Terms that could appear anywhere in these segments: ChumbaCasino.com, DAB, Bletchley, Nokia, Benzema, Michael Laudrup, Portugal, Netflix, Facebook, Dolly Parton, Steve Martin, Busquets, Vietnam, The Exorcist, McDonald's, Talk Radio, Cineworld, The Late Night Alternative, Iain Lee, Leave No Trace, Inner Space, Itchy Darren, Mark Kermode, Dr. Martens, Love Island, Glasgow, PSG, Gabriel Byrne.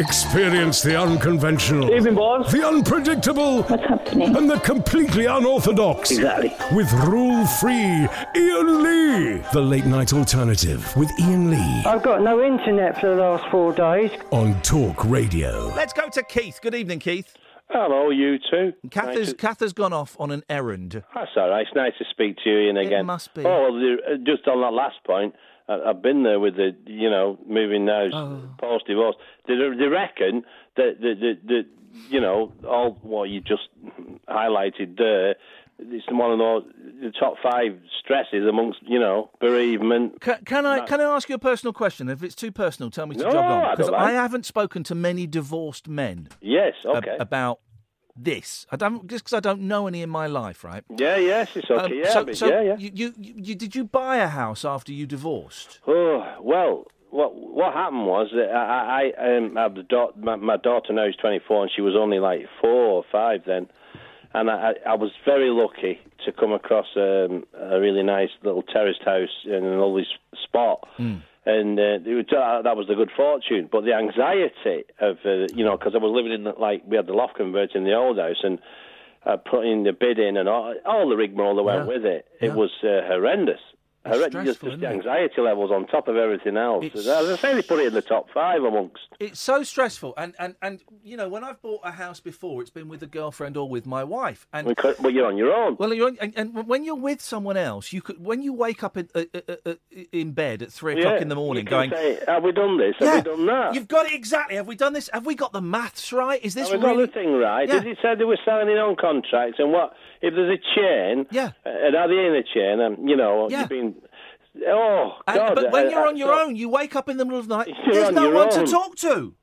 Experience the unconventional, evening, the unpredictable, what's happening, and the completely unorthodox. Exactly. With rule-free Iain Lee, the late-night alternative with Iain Lee. I've got no internet for the last 4 days. On Talk Radio. Let's go to Keith. Good evening, Keith. Hello, you two. Kath has gone off on an errand. That's all right. It's nice to speak to you, Iain, again. It must be. Oh, just on that last point. I've been there with the, moving house, post-divorce. They reckon that, all what you just highlighted there, it's one of the top five stresses amongst, bereavement. Can I ask you a personal question? If it's too personal, tell me to jog on. Because I haven't spoken to many divorced men. Yes, okay. About this. I don't, just because I don't know any in my life, right? Yeah, yes, it's okay. So, You did you buy a house after you divorced? Oh, well, what happened was that my daughter now is 24 and she was only like 4 or 5 then, and I was very lucky to come across a really nice little terraced house in a lovely spot. Mm. And that was the good fortune. But the anxiety of, because I was living in, we had the loft converted in the old house, and putting the bid in and all the rigmarole that went with it. Yeah. It was horrendous. Just the anxiety levels on top of everything else. As I say, they put it in the top five amongst. It's so stressful. And when I've bought a house before, it's been with a girlfriend or with my wife. And well, you're on your own. Well, you're on, and when you're with someone else, you could, when you wake up in bed at 3 o'clock in the morning, you can say, have we done this? Have we done that? You've got it exactly. Have we done this? Have we got the maths right? Is this really? Have we got the thing right? Yeah. Did it say they were signing on contracts and what? If there's a chain, and are they in a chain? And you've been. Oh, God. But when you're on your own, you wake up in the middle of the night, there's no one to talk to.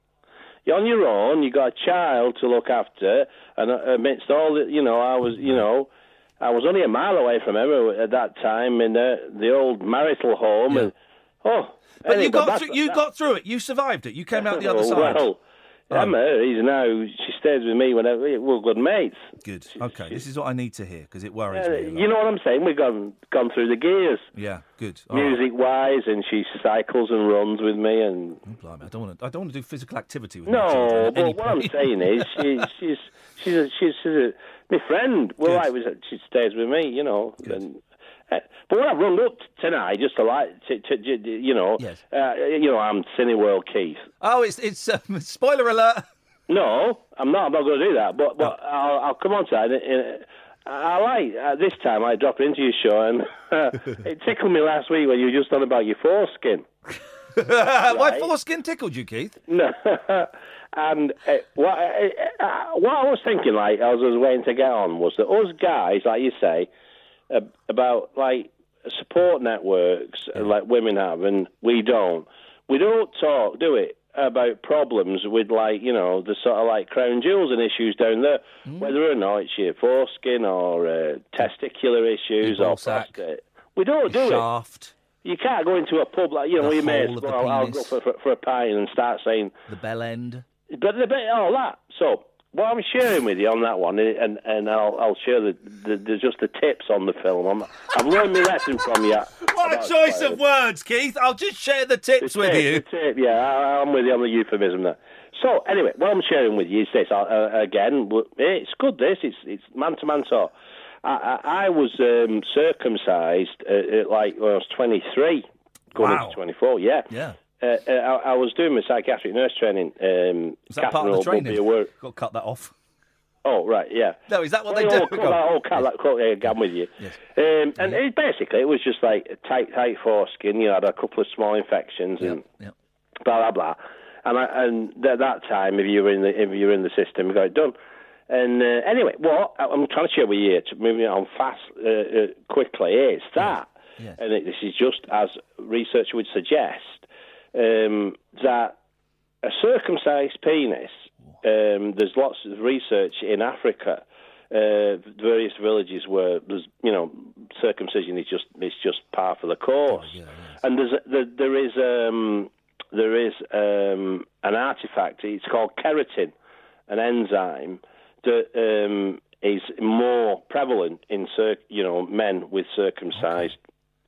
You're on your own, you've got a child to look after, and amidst all the, I was only a mile away from her at that time in the old marital home. Yeah. But you got through it, you survived it, you came out the other side. Well, Emma is now, she stays with me whenever we're good mates. Good. Okay, this is what I need to hear, because it worries me a lot. You know what I'm saying? We've gone through the gears. Yeah, good. Music-wise, and she cycles and runs with me. And blimey, I don't want to do physical activity with her. No, but what I'm saying is, she's my friend. Well, she stays with me, Good. And, but what I've run up tonight, just to I'm Cineworld Keith. Oh, it's spoiler alert. No, I'm not going to do that. But I'll come on to that. This time I dropped into your show, and it tickled me last week when you were just on about your foreskin. Right? My foreskin tickled you, Keith? No. And what I was thinking, as I was waiting to get on, was that us guys, like you say, about support networks like women have, and we don't talk, do it, about problems with the sort of crown jewels and issues down there, whether or not it's your foreskin or testicular issues or prostate. We don't do shaft. It. You can't go into a pub your mates. Well, I'll go for a pint and start saying the bell end, but all that. So. Well, I'm sharing with you on that one, and I'll share the tips on the film. I've learned my lesson from you. What a choice of words, Keith. I'll just share the tips with you. The tip, I'm with you on the euphemism there. So, anyway, what I'm sharing with you is this. Again, it's good, this. It's man-to-man talk. I was circumcised when I was 23, going into 24, yeah. Yeah. I was doing my psychiatric nurse training. Is that part of the training? Got to cut that off. Oh, right, yeah. No, is that what they do? I'm with you. Yes. And it was just like a tight foreskin. I had a couple of small infections and blah, blah, blah. And at that time, if you were in the system, you got it done. And anyway, what I'm trying to share with you, moving on fast, quickly, is that. Yes. And this is just as research would suggest. that a circumcised penis, there's lots of research in Africa, various villages where there's, you know, circumcision is just par for the course. Oh, yeah, nice. And there is an artifact. It's called keratin, an enzyme that is more prevalent in men with circumcised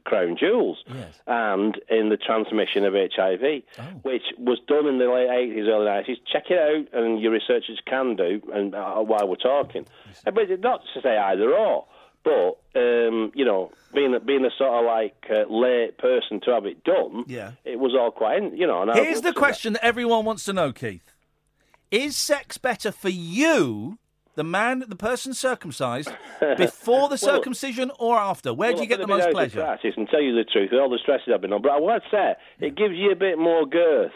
crown jewels, yes, and in the transmission of HIV, which was done in the late 80s, early 90s. Check it out, and your researchers can do, and while we're talking. But it's not to say either or, but, being a sort of late person to have it done, yeah, it was all quite, And here's the question that everyone wants to know, Keith. Is sex better for you, the person circumcised, before the circumcision or after? Where do you get the most pleasure? Practice, and tell you the truth, with all the stresses I've been on, but I would say it gives you a bit more girth.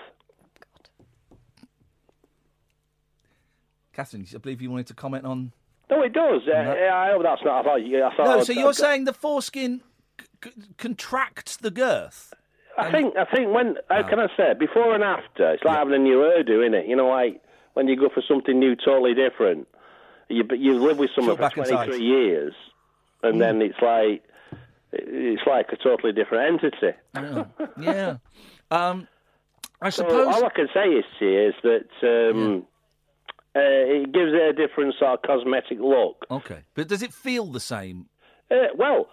Catherine, I believe you wanted to comment on... No, it does. I hope that's not... you're saying the foreskin contracts the girth? I think when... How can I say? Before and after. It's like having a new hairdo, isn't it? You know, like when you go for something new, totally different. You've lived with someone for 23 years, and then it's like a totally different entity. Yeah. Yeah. I suppose... So all I can say is that... it gives it a different sort of cosmetic look. Okay. But does it feel the same? What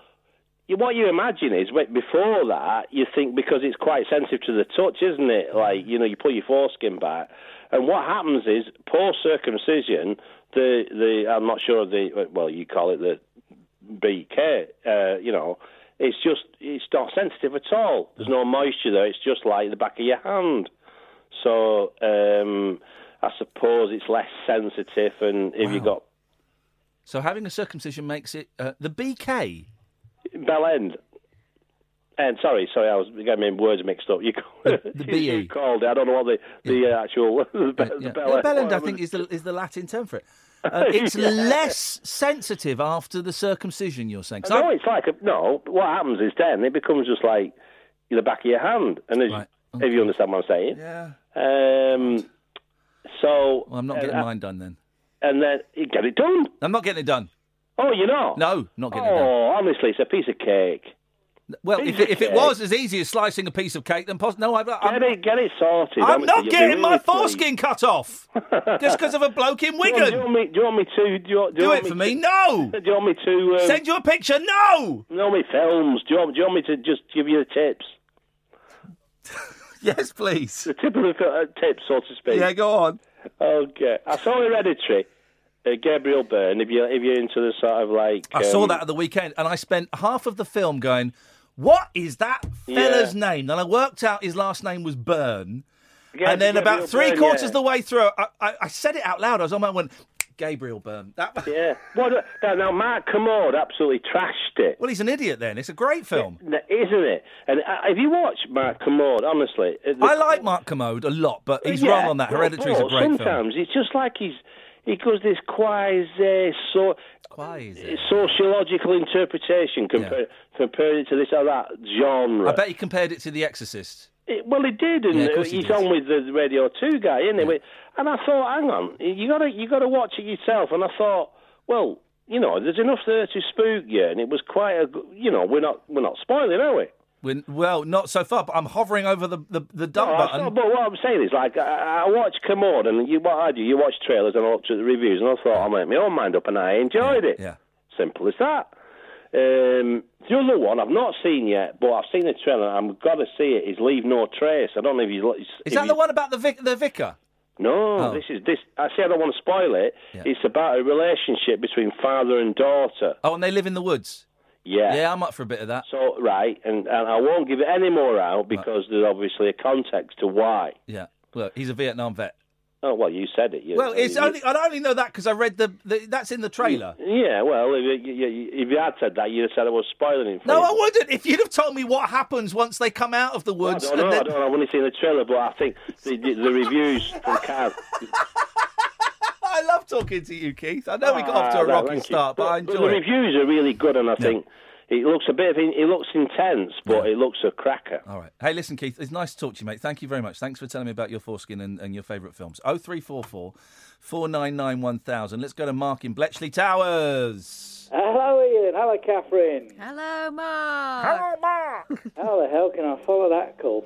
you imagine is, before that, you think, because it's quite sensitive to the touch, isn't it? Like, you pull your foreskin back. And what happens is, post-circumcision, I'm not sure of you call it the BK, it's not sensitive at all. There's no moisture there. It's just like the back of your hand. So, I suppose it's less sensitive, and if you got... So having a circumcision makes it... the BK? Bell end. And sorry, I was getting my words mixed up. The BE. You called it. I don't know what the actual... The bell end, I think, is the Latin term for it. It's less sensitive after the circumcision, you're saying. No, it's like... No, what happens is then it becomes just like the back of your hand, and if you understand what I'm saying. Yeah. So... Well, I'm not getting mine done then. And then you get it done. I'm not getting it done. Oh, you're not? No, not getting it done. Oh, honestly, it's a piece of cake. Well, if it was as easy as slicing a piece of cake, then possibly... No, Get it sorted. I'm not getting my foreskin cut off just because of a bloke in Wigan. Do you want me to... Do it for me? No! Do you want me to... Send you a picture? No! Do you want me films? Do you want me to just give you the tips? Yes, please. The tip of the tip, so to speak. Yeah, go on. Okay. I saw Hereditary, Gabriel Byrne, if you're into the sort of like... I saw that at the weekend, and I spent half of the film going, what is that fella's name? And I worked out his last name was Byrne. And then about three-quarters of the way through, I said it out loud. I was on my one... Gabriel Byrne. Yeah. Well, now, Mark Kermode absolutely trashed it. Well, he's an idiot then. It's a great film. Isn't it? And if you watch Mark Kermode, honestly... I like Mark Kermode a lot, but he's wrong on that. Hereditary's a great film. Sometimes it's just like he goes this sociological interpretation, compared it to this or that genre. I bet he compared it to The Exorcist. He did, and he's on with the Radio 2 guy, isn't he? And I thought, hang on, you got to watch it yourself. And I thought, well, there's enough there to spook you, and it was quite a, we're not spoiling, are we? Well, not so far, but I'm hovering over the dump button. But what I'm saying is, like, I watch Kermode, and you watch trailers, and I looked at the reviews, and I thought, I'll make my own mind up, and I enjoyed it. Yeah. Simple as that. The other one I've not seen yet, but I've seen the trailer and I've got to see it, is Leave No Trace. I don't know if you... Is that the one about the vicar? No, this is... I don't want to spoil it. Yeah. It's about a relationship between father and daughter. Oh, and they live in the woods? Yeah. Yeah, I'm up for a bit of that. So, right, and I won't give it any more out because there's obviously a context to why. Yeah, look, he's a Vietnam vet. Oh, well, you said it. I only know that because I read that's in the trailer. Yeah, well, if you had said that, you'd have said I was spoiling it for you. No, I wouldn't. If you'd have told me what happens once they come out of the woods... Well, I don't know. I've only seen the trailer, but I think the reviews from Cam... I love talking to you, Keith. I know we got off to a rocky start, but I enjoy it. The reviews are really good, and I think... It looks a bit of, it looks intense, but it looks a cracker. All right. Hey, listen, Keith, it's nice to talk to you, mate. Thank you very much. Thanks for telling me about your foreskin and your favourite films. 0344 499 1000. Let's go to Mark in Bletchley Towers. Hello, Ian. Hello, Catherine. Hello, Mark. Hello, Mark. How the hell can I follow that call?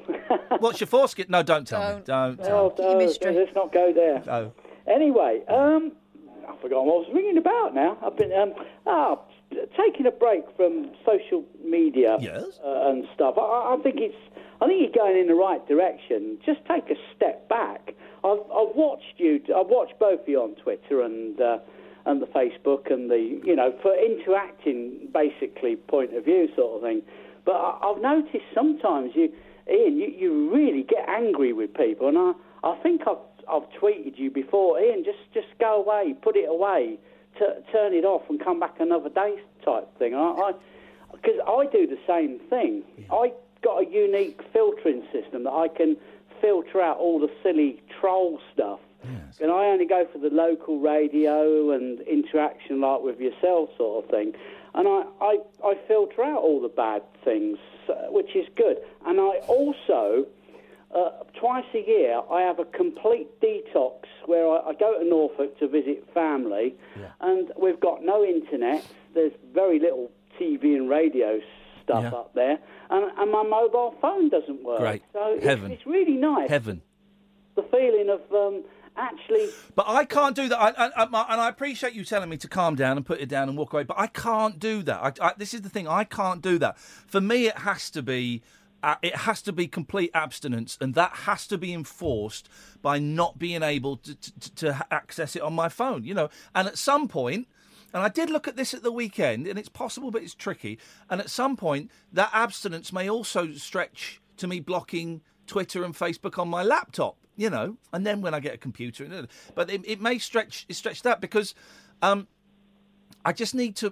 What's your foreskin? No, don't tell me. Don't tell me. No, let's not go there. No. Anyway, I forgot what I was ringing about now. I've been taking a break from social media and stuff. I think you're going in the right direction. Just take a step back. I've watched you. I've watched both of you on Twitter and the Facebook and the for interacting basically point of view sort of thing. But I've noticed sometimes you, Ian, you really get angry with people, and I think I've tweeted you before, Ian, just go away, put it away, turn it off and come back another day type thing. Because I do the same thing. Yeah. I got a unique filtering system that I can filter out all the silly troll stuff. Yes. And I only go for the local radio and interaction like with yourself sort of thing. And I filter out all the bad things, which is good. And I also... twice a year, I have a complete detox where I go to Norfolk to visit family, and we've got no internet. There's very little TV and radio stuff up there, and my mobile phone doesn't work. Great. So it's really nice. Heaven. The feeling of actually... But I can't do that. And I appreciate you telling me to calm down and put it down and walk away, but I can't do that. This is the thing. I can't do that. For me, it has to be... it has to be complete abstinence, and that has to be enforced by not being able to access it on my phone, And at some point, and I did look at this at the weekend, and it's possible, but it's tricky, and at some point, that abstinence may also stretch to me blocking Twitter and Facebook on my laptop, and then when I get a computer. But it may stretch that because... I just need to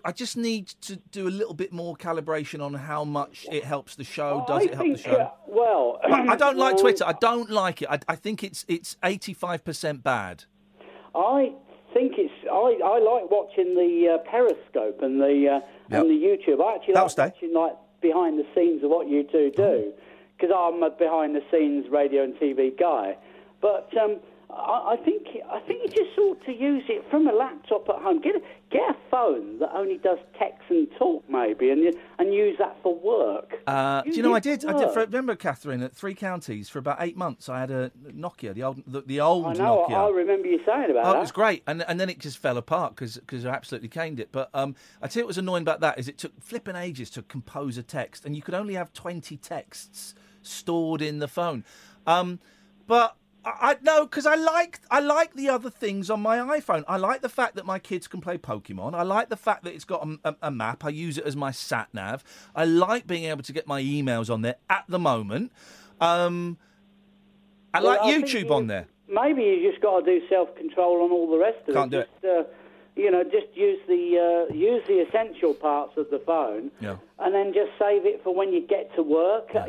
do a little bit more calibration on how much it helps the show. Does it help the show? I don't like Twitter. I don't like it. I think it's 85% bad. I think it's. I like watching the Periscope and the YouTube. I actually like watching behind the scenes of what you two do because I'm a behind the scenes radio and TV guy. But. I think you just ought to use it from a laptop at home. Get a phone that only does text and talk, maybe, and use that for work. I did. Remember, Catherine, at Three Counties for about 8 months, I had a Nokia, the old Nokia. I know. Nokia. I remember you saying about that. It was great, and then it just fell apart because I absolutely caned it. But I tell you, what was annoying about that is it took flipping ages to compose a text, and you could only have 20 texts stored in the phone. Because I like the other things on my iPhone. I like the fact that my kids can play Pokemon. I like the fact that it's got a map. I use it as my sat nav. I like being able to get my emails on there at the moment. I like YouTube on there. Maybe you just got to do self-control on all the rest of it. Can't do it. Just use the essential parts of the phone, and then just save it for when you get to work. Yeah.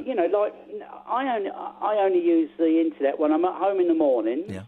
I only use the internet when I'm at home in the morning. Yeah.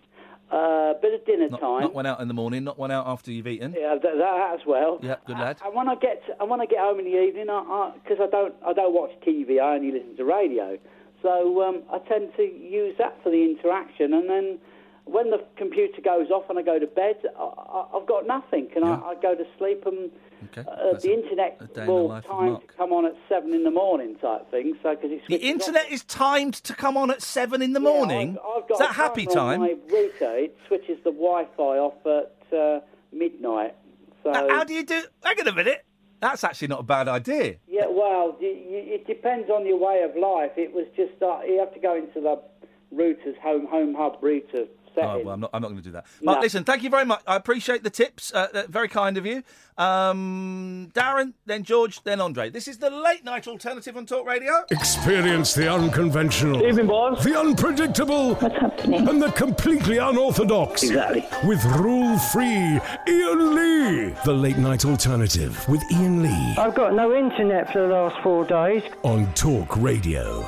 Bit of dinner time. Not one out in the morning. Not one out after you've eaten. Yeah, that as well. Yeah, good lad. And when I get home in the evening, because I don't watch TV. I only listen to radio, so I tend to use that for the interaction, and then. When the computer goes off and I go to bed, I've got nothing. And I go to sleep and the internet will time to come on at 7 in the morning type thing. So, cause the internet is timed to come on at 7 in the morning? I've got is that happy time? On my router, it switches the Wi-Fi off at midnight. So how do you do... Hang on a minute. That's actually not a bad idea. Yeah, well, it depends on your way of life. It was just... you have to go into the router's home hub router... Oh, well, I'm not going to do that. Mark, listen, thank you very much. I appreciate the tips. Very kind of you. Darren, then George, then Andre. This is the Late Night Alternative on Talk Radio. Experience the unconventional. Evening, boys. The unpredictable. What's happening? And the completely unorthodox. Exactly. With rule-free Iain Lee. The Late Night Alternative with Iain Lee. I've got no internet for the last 4 days. On Talk Radio.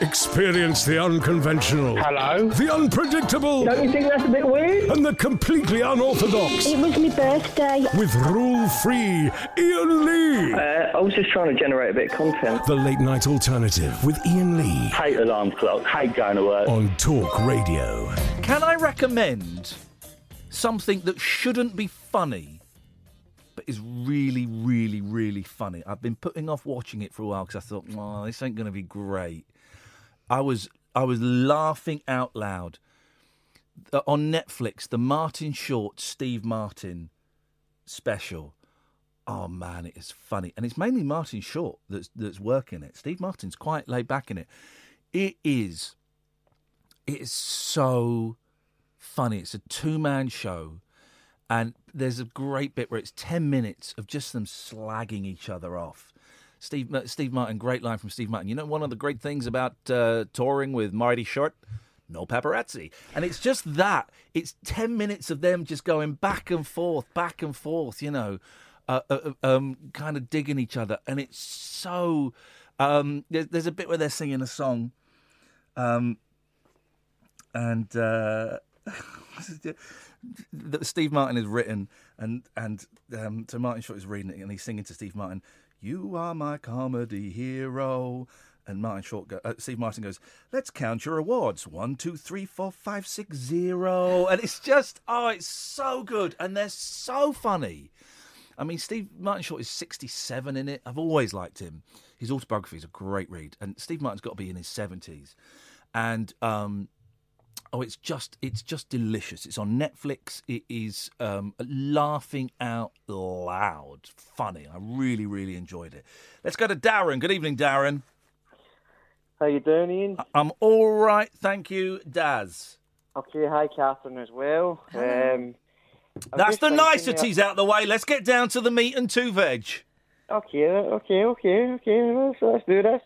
Experience the unconventional. Hello. The unpredictable. Don't you think that's a bit weird? And the completely unorthodox. It was my birthday. With rule-free Iain Lee. I was just trying to generate a bit of content. The Late Night Alternative with Iain Lee. Hate alarm clock. Hate going to work. On Talk Radio. Can I recommend something that shouldn't be funny, but is really, really, really funny? I've been putting off watching it for a while because I thought, oh, this ain't going to be great. I was laughing out loud. On Netflix, the Martin Short, Steve Martin special. Oh, man, it is funny. And it's mainly Martin Short that's working it. Steve Martin's quite laid back in it. It is so funny. It's a two-man show. And there's a great bit where it's 10 minutes of just them slagging each other off. Steve Martin, great line from Steve Martin. You know, one of the great things about touring with Marty Short, no paparazzi. And it's just that. It's 10 minutes of them just going back and forth, you know, kind of digging each other. And it's so... There's a bit where they're singing a song. That Steve Martin has written. And so Martin Short is reading it and he's singing to Steve Martin... You are my comedy hero. And Martin Short Steve Martin goes, let's count your awards. 1, 2, 3, 4, 5, 6, 0. And it's just, oh, it's so good. And they're so funny. I mean, Martin Short is 67 in it. I've always liked him. His autobiography is a great read. And Steve Martin's got to be in his 70s. And, it's just delicious. It's on Netflix. It is laughing out loud. Funny. I really, really enjoyed it. Let's go to Darren. Good evening, Darren. How you doing, Iain? I'm all right, thank you, Daz. Okay, hi, Catherine, as well. That's the niceties out the way. Let's get down to the meat and two veg. Okay. Let's do this.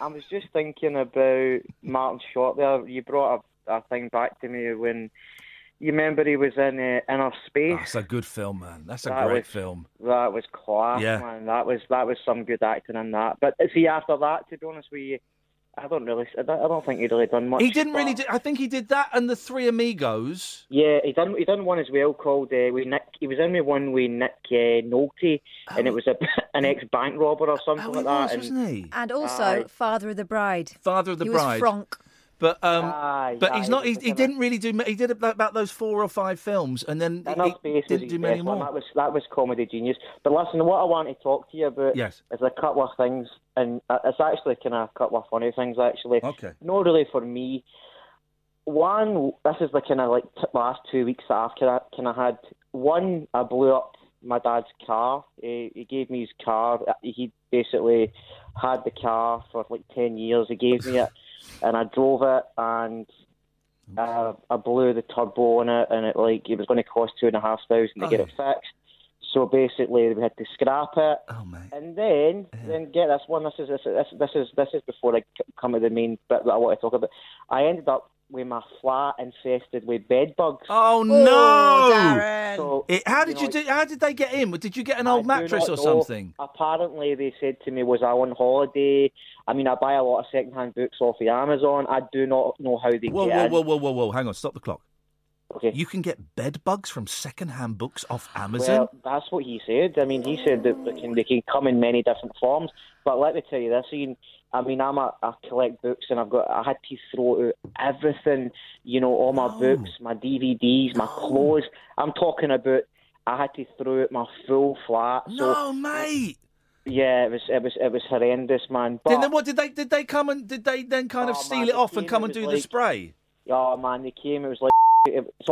I was just thinking about Martin Short there. You brought a thing back to me when you remember he was in Inner Space. That's a good film, man. That was a great film. That was class, man. That was some good acting in that. But see, after that, to be honest with you, I don't think he'd really done much. I think he did that and the Three Amigos. Yeah, he done one as well called with Nick. He was in with one with Nick Nolte, and it was an ex bank robber or something like that. Wasn't he? And also Father of the Bride. He was Frank. But he's not. He didn't really do. He did about those 4 or 5 films, and then he didn't do many more. That was comedy genius. But listen, what I want to talk to you about is a couple of things, and it's actually kind of a couple of funny things. Actually, okay. Not really for me. One, this is the kind of like last 2 weeks that I've kind of had. One, I blew up my dad's car. He gave me his car. He basically had the car for like 10 years. He gave me it. And I drove it, and I blew the turbo on it, and it was going to cost £2,500 to get it fixed. So basically, we had to scrap it, and then get this one. This is before I come to the main bit that I want to talk about. I ended up with my flat infested with bed bugs. Oh no, Darren! So, how did you do? How did they get in? Did you get an old mattress or something? Apparently, they said to me, "Was I on holiday?" I mean, I buy a lot of secondhand books off of Amazon. I do not know how they get in. Whoa! Hang on, stop the clock. Okay. You can get bed bugs from secondhand books off Amazon? Well, that's what he said. I mean, he said that they can come in many different forms. But let me tell you this, Ian, I mean, I collect books and I had to throw out everything, you know, all my books, my DVDs, my clothes. I'm talking about I had to throw out my full flat. No, mate! Yeah, it was horrendous, man. But then what, did they come and did they then steal it off and do the spray? Oh, man, they came, it was like... That's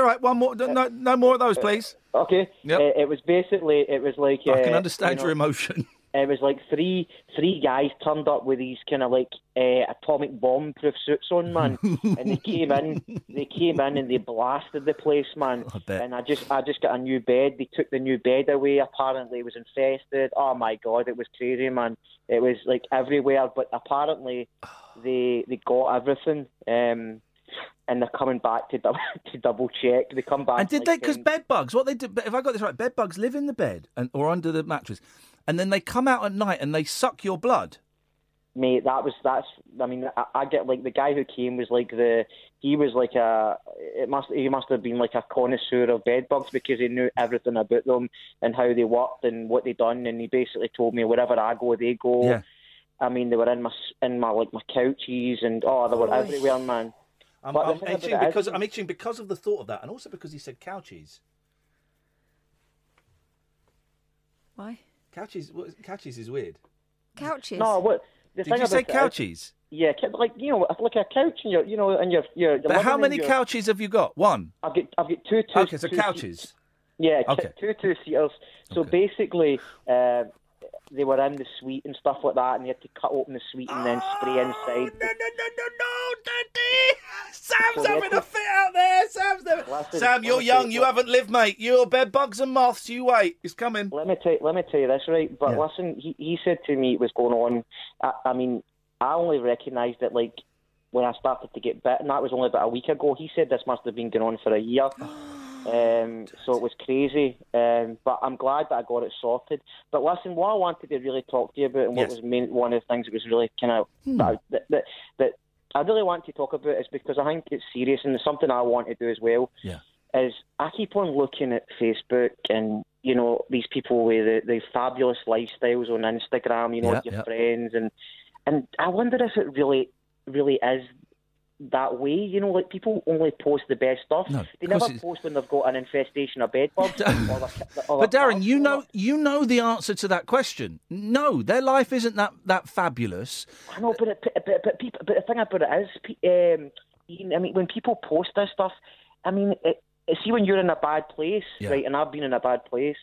all right. One more, no more of those, please. Okay. Yep. It was basically. I can understand your emotion. It was like three guys turned up with these kind of like atomic bomb proof suits on, man, and they came in and they blasted the place, man. I bet. And I just got a new bed. They took the new bed away. Apparently, it was infested. Oh my God, it was crazy, man. It was like everywhere, but apparently they got everything. And they're coming back to double check. They come back. And did they? Because bed bugs. What they do? If I got this right, bed bugs live in the bed or under the mattress, and then they come out at night and they suck your blood. Mate, that's. I mean, I get like the guy who came was like the. He was like a. He must have been like a connoisseur of bed bugs because he knew everything about them and how they worked and what they done, and he basically told me wherever I go, they go. Yeah. I mean, they were in my couches and they were everywhere, man. I'm itching because of the thought of that, and also because he said couches. Why? Couches is weird. Couches. No, what? Did you say couches? Yeah, like a couch, and your. But how many couches have you got? One. I've got two. Okay, so two couches. Seats. Yeah. Okay. Two seaters. So basically, they were in the suite and stuff like that, and you had to cut open the suite and then spray inside. No, Daddy! Sam's having a fit out there. Sam, you're young. You haven't lived, mate. You're bed bugs and moths. You wait. It's coming. Let me tell you this, right? But listen, he said to me it was going on. I mean, I only recognised it like when I started to get bit, and that was only about a week ago. He said this must have been going on for a year. So it was crazy, but I'm glad that I got it sorted. But listen, what I wanted to really talk to you about, and what was one of the things that was really kind of that I really want to talk about, is because I think it's serious, and it's something I want to do as well. Yeah, is I keep on looking at Facebook and these people with the fabulous lifestyles on Instagram, your friends, and I wonder if it really is that way, like people only post the best stuff. No, they never post when they've got an infestation of bed bugs. But Darren, you know the answer to that question. No, their life isn't that fabulous. I know, but the thing about it is, I mean, when people post this stuff, I mean, see, when you're in a bad place, right? And I've been in a bad place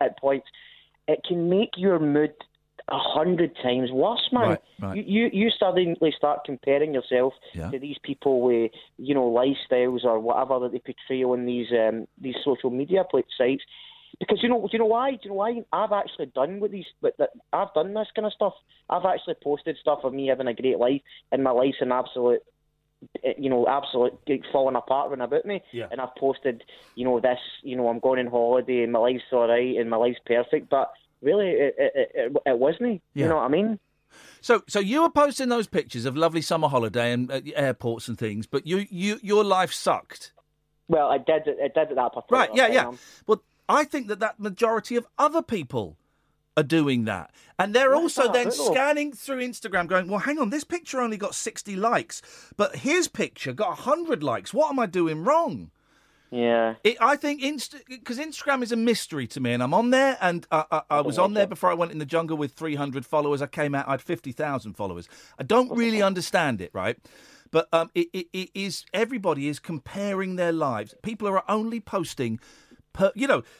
at points. It can make your mood 100 times worse, man. Right. You suddenly start comparing yourself to these people with lifestyles or whatever that they portray on these social media sites. Because do you know why I've actually done with these? I've done this kind of stuff. I've actually posted stuff of me having a great life, and my life's an absolute. Falling apart when about me, and I've posted this. I'm going on holiday, and my life's all right, and my life's perfect, but. Really, it wasn't. Yeah. You know what I mean? So you were posting those pictures of lovely summer holiday and airports and things, but your life sucked. Well, I did. It did at that particular time. Right? Yeah. Well, I think that majority of other people are doing that, and they're also then scanning through Instagram, going, "Well, hang on, this picture only got 60 likes, but his picture got 100 likes. What am I doing wrong?" Yeah, I think because Instagram is a mystery to me, and I'm on there, and I was on there before I went in the jungle with 300 followers. I came out, I had 50,000 followers. I don't really understand it, right? But it is, everybody is comparing their lives. People are only posting.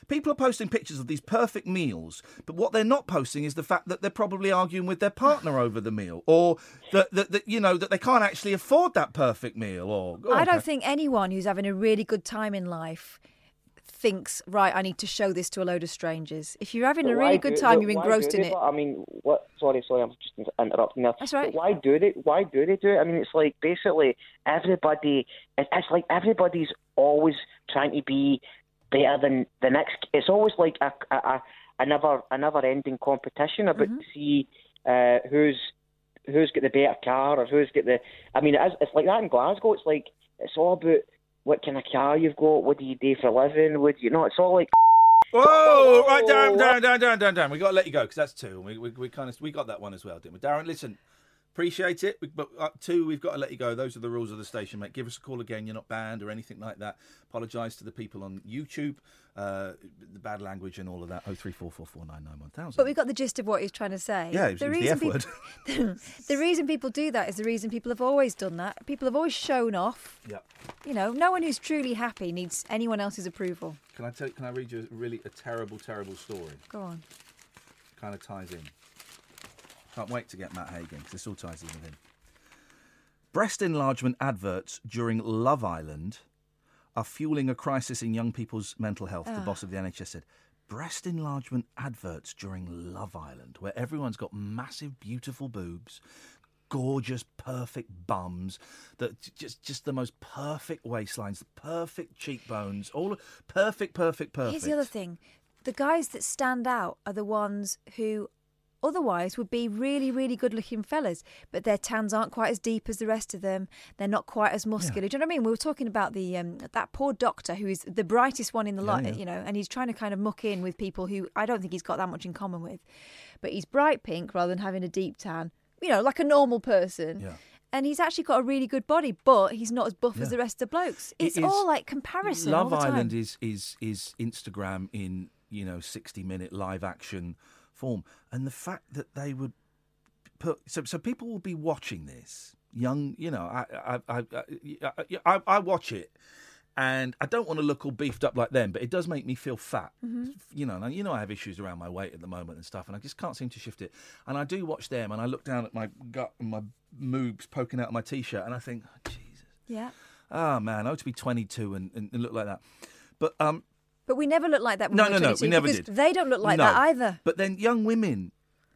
People are posting pictures of these perfect meals, but what they're not posting is the fact that they're probably arguing with their partner over the meal, or that they can't actually afford that perfect meal. Or I don't think anyone who's having a really good time in life thinks, right, I need to show this to a load of strangers. If you're having a really good time, you're engrossed in it. I mean, what? Sorry, I'm just interrupting there. That's right. But why do they? Why do they do it? I mean, it's like basically everybody. It's like everybody's always trying to be better than the next. It's always like another ending competition about to see who's got the better car or who's got the. I mean, it's like that in Glasgow. It's like it's all about. What kind of car you've got? What do you do for a living? Would you know? It's all like. Whoa! Right, Darren. We got to let you go because that's two. We got that one as well, didn't we? Darren, listen, appreciate it, but two, we've got to let you go. Those are the rules of the station, mate. Give us a call again. You're not banned or anything like that. Apologise to the people on YouTube, the bad language and all of that. 03444991000. But we got the gist of what he's trying to say. Yeah, it was the F word. The reason people do that is the reason people have always done that. People have always shown off. Yeah. You know, no one who's truly happy needs anyone else's approval. Can I read you a terrible, terrible story? Go on. It kind of ties in. Can't wait to get Matt Hagen because this all ties in with him. Breast enlargement adverts during Love Island are fueling a crisis in young people's mental health. The boss of the NHS said, breast enlargement adverts during Love Island, where everyone's got massive, beautiful boobs, gorgeous, perfect bums, that just the most perfect waistlines, the perfect cheekbones, all perfect. Here's the other thing. The guys that stand out are the ones who otherwise would be really, really good-looking fellas, but their tans aren't quite as deep as the rest of them. They're not quite as muscular. Yeah. Do you know what I mean? We were talking about the that poor doctor who is the brightest one in the lot, you know, and he's trying to kind of muck in with people who I don't think he's got that much in common with. But he's bright pink rather than having a deep tan, you know, like a normal person. Yeah. And he's actually got a really good body, but he's not as buff as the rest of the blokes. It's all like comparison. Love all the time. Island is Instagram in, you know, 60-minute live action form, and the fact that they would put so people will be watching this young, you know, I watch it, and I don't want to look all beefed up like them, but it does make me feel fat, you know I have issues around my weight at the moment and stuff, and I just can't seem to shift it, and I do watch them, and I look down at my gut and my moobs poking out of my t-shirt, and I think, oh, Jesus, I ought to be 22 and look like that, but we never look like that. No, we never did. They don't look like that either. But then young women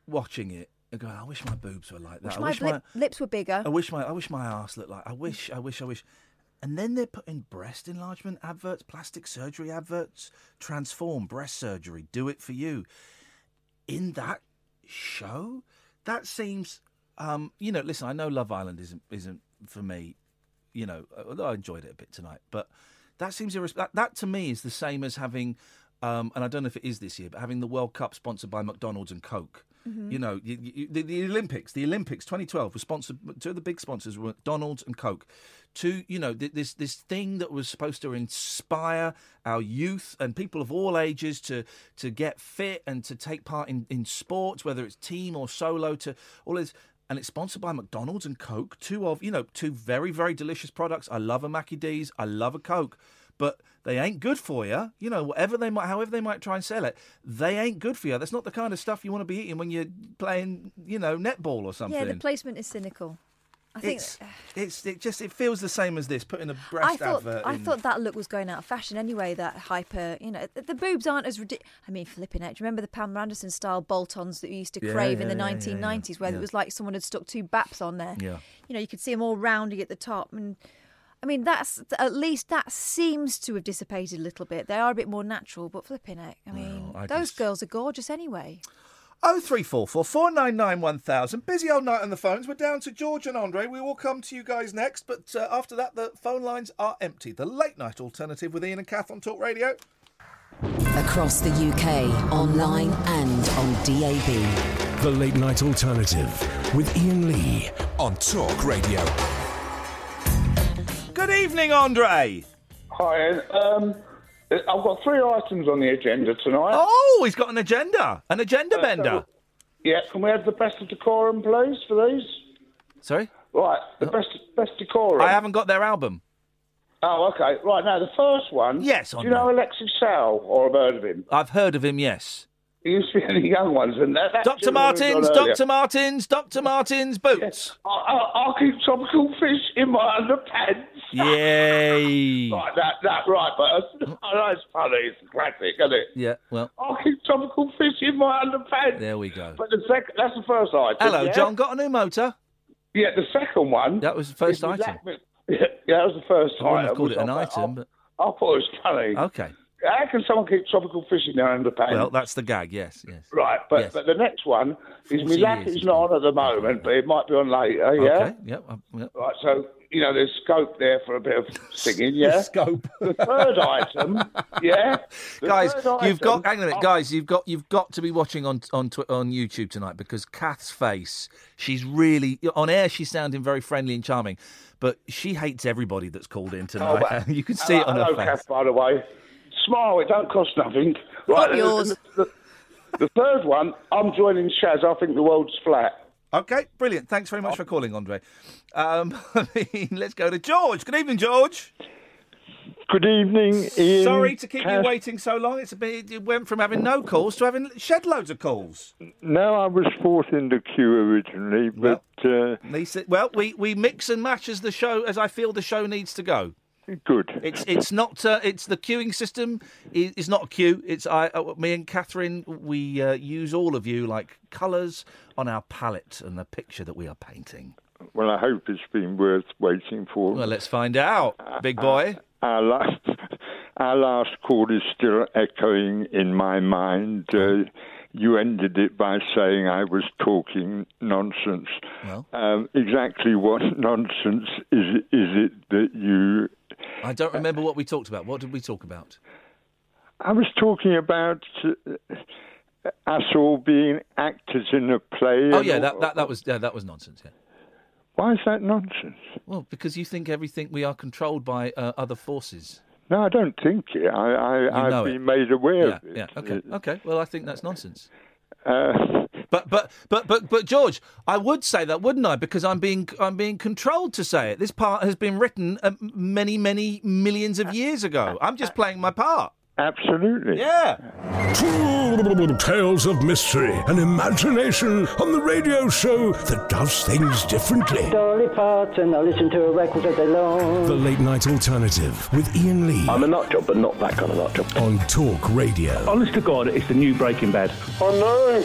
watching it are going, I wish my boobs were like that. I wish my lips were bigger. I wish my arse looked like. I wish. And then they're putting breast enlargement adverts, plastic surgery adverts, transform, breast surgery, do it for you. In that show, that seems, you know, listen, I know Love Island isn't for me, you know, although I enjoyed it a bit tonight, but that seems that to me is the same as having, and I don't know if it is this year, but having the World Cup sponsored by McDonald's and Coke. Mm-hmm. You know, the Olympics 2012 was sponsored. Two of the big sponsors were McDonald's and Coke. You know, this thing that was supposed to inspire our youth and people of all ages to get fit and to take part in sports, whether it's team or solo, to all this. And it's sponsored by McDonald's and Coke, two very, very delicious products. I love a Mackie D's, I love a Coke, but they ain't good for you. You know, however they might try and sell it, they ain't good for you. That's not the kind of stuff you want to be eating when you're playing, you know, netball or something. Yeah, the placement is cynical. I think it feels the same as this, putting a breast advert. I thought that look was going out of fashion anyway. That hyper, you know, the boobs aren't as ridiculous. I mean, flipping it. Do you remember the Pam Anderson style bolt-ons that we used to crave in the 1990s, where it was like someone had stuck two baps on there? Yeah, you know, you could see them all rounding at the top, and I mean, that's at least that seems to have dissipated a little bit. They are a bit more natural, but flipping it. I mean, those girls are gorgeous anyway. 03444991000. Busy old night on the phones. We're down to George and Andre. We will come to you guys next, but after that, the phone lines are empty. The late night alternative with Ian and Kath on Talk Radio. Across the UK, online and on DAB. The late night alternative with Iain Lee on Talk Radio. Good evening, Andre. Hi, Ian. I've got three items on the agenda tonight. Oh, he's got an agenda bender. Yeah, can we have the best of decorum, please, for these? Sorry? Right, best decorum. I haven't got their album. Oh, OK. Right, now, the first one. Yes, do you know Alexei Sayle, or have heard of him? I've heard of him, yes. He used to be in the young ones, and that Dr. Martens, Dr. Martens, Dr. Martens boots. Yeah. I'll keep tropical fish in my underpants. Yay! Like that right? But I know it's funny. It's a classic, isn't it? Yeah. Well, I'll keep tropical fish in my underpants. There we go. But the second—that's the first item. Hello, yeah? John. Got a new motor? Yeah, the second one. That was the first item. That was the first item. I wouldn't have called it an item, but I thought it was funny. Okay. How can someone keep tropical fish in their underpants? Well, that's the gag, yes. Right, but the next one is my lap is not on at the moment, but it might be on later, yeah? Okay, yep. Right, so, you know, there's scope there for a bit of singing, yeah? The scope. The third item, yeah? Guys, you've got to be watching on YouTube tonight because Kath's face, she's really, on air she's sounding very friendly and charming, but she hates everybody that's called in tonight. Oh, you can see it on her face. Kath, by the way. Smile, it don't cost nothing. Right, yours. The third one, I'm joining Shaz. I think the world's flat. Okay, brilliant. Thanks very much for calling, Andre. Let's go to George. Good evening, George. Good evening, Ian. Sorry to keep you waiting so long. It went from having no calls to having shed loads of calls. No, I was fourth in the queue originally, but... we mix and match as the show, as I feel the show needs to go. Good. It's not. It's the queuing system. It's not a queue. It's me and Catherine. We use all of you like colours on our palette and the picture that we are painting. Well, I hope it's been worth waiting for. Well, let's find out, big boy. Our last call is still echoing in my mind. You ended it by saying I was talking nonsense. Well, exactly what nonsense is it that you? I don't remember what we talked about. What did we talk about? I was talking about us all being actors in a play. Oh yeah, that was nonsense. Yeah. Why is that nonsense? Well, because you think we are controlled by other forces. No, I don't think it. I've been made aware of it. Yeah. Okay. Well, I think that's nonsense. But George, I would say that, wouldn't I? Because I'm being controlled to say it. This part has been written many millions of years ago. I'm just playing my part. Absolutely. Yeah. Tales of mystery and imagination on the radio show that does things differently. Dolly Parton, I listen to a record all day long. The Late Night Alternative with Iain Lee. I'm a nut job, but not that kind of nut job. On Talk Radio. Honest to God, it's the new Breaking Bad. Oh, no.